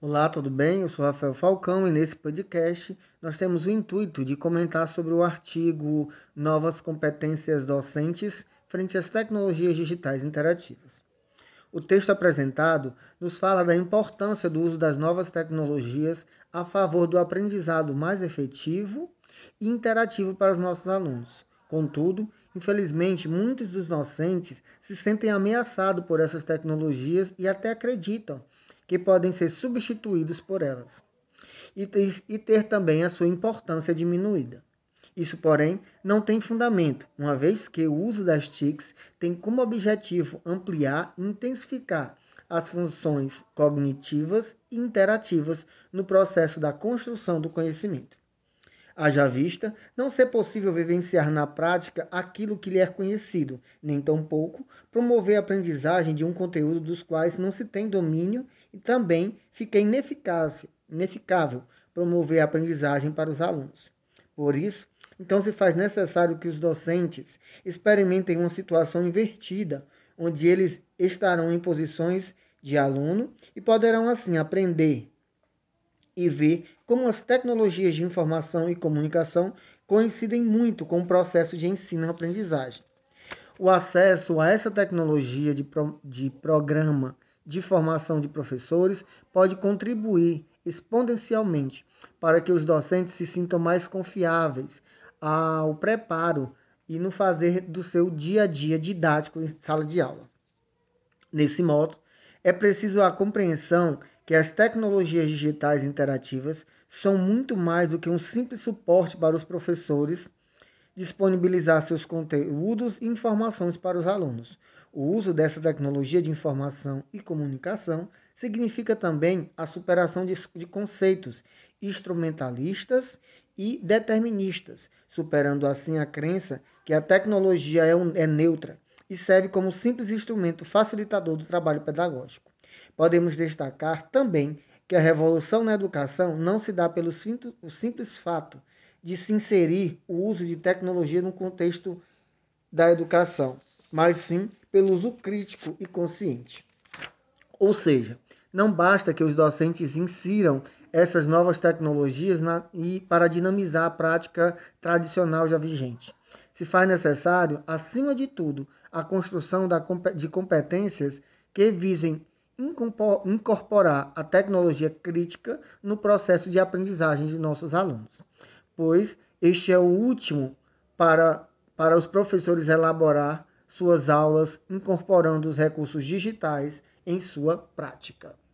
Olá, tudo bem? Eu sou Rafael Falcão e nesse podcast nós temos o intuito de comentar sobre o artigo Novas competências docentes frente às tecnologias digitais interativas. O texto apresentado nos fala da importância do uso das novas tecnologias a favor do aprendizado mais efetivo e interativo para os nossos alunos. Contudo, infelizmente, muitos dos docentes se sentem ameaçados por essas tecnologias e até acreditam que podem ser substituídos por elas e ter também a sua importância diminuída. Isso, porém, não tem fundamento, uma vez que o uso das TICs tem como objetivo ampliar e intensificar as funções cognitivas e interativas no processo da construção do conhecimento. Haja vista não ser possível vivenciar na prática aquilo que lhe é conhecido, nem tampouco promover a aprendizagem de um conteúdo dos quais não se tem domínio e também fica ineficável promover a aprendizagem para os alunos. Por isso, então se faz necessário que os docentes experimentem uma situação invertida, onde eles estarão em posições de aluno e poderão assim aprender e ver como as tecnologias de informação e comunicação coincidem muito com o processo de ensino-aprendizagem. O acesso a essa tecnologia de programa de formação de professores pode contribuir exponencialmente para que os docentes se sintam mais confiáveis ao preparo e no fazer do seu dia a dia didático em sala de aula. Nesse modo, é preciso a compreensão que as tecnologias digitais interativas são muito mais do que um simples suporte para os professores disponibilizar seus conteúdos e informações para os alunos. O uso dessa tecnologia de informação e comunicação significa também a superação de conceitos instrumentalistas e deterministas, superando assim a crença que a tecnologia é neutra e serve como simples instrumento facilitador do trabalho pedagógico. Podemos destacar também que a revolução na educação não se dá pelo simples fato de se inserir o uso de tecnologia no contexto da educação, mas sim pelo uso crítico e consciente. Ou seja, não basta que os docentes insiram essas novas tecnologias para dinamizar a prática tradicional já vigente. Se faz necessário, acima de tudo, a construção de competências que visem incorporar a tecnologia crítica no processo de aprendizagem de nossos alunos, pois este é o último para os professores elaborar suas aulas incorporando os recursos digitais em sua prática.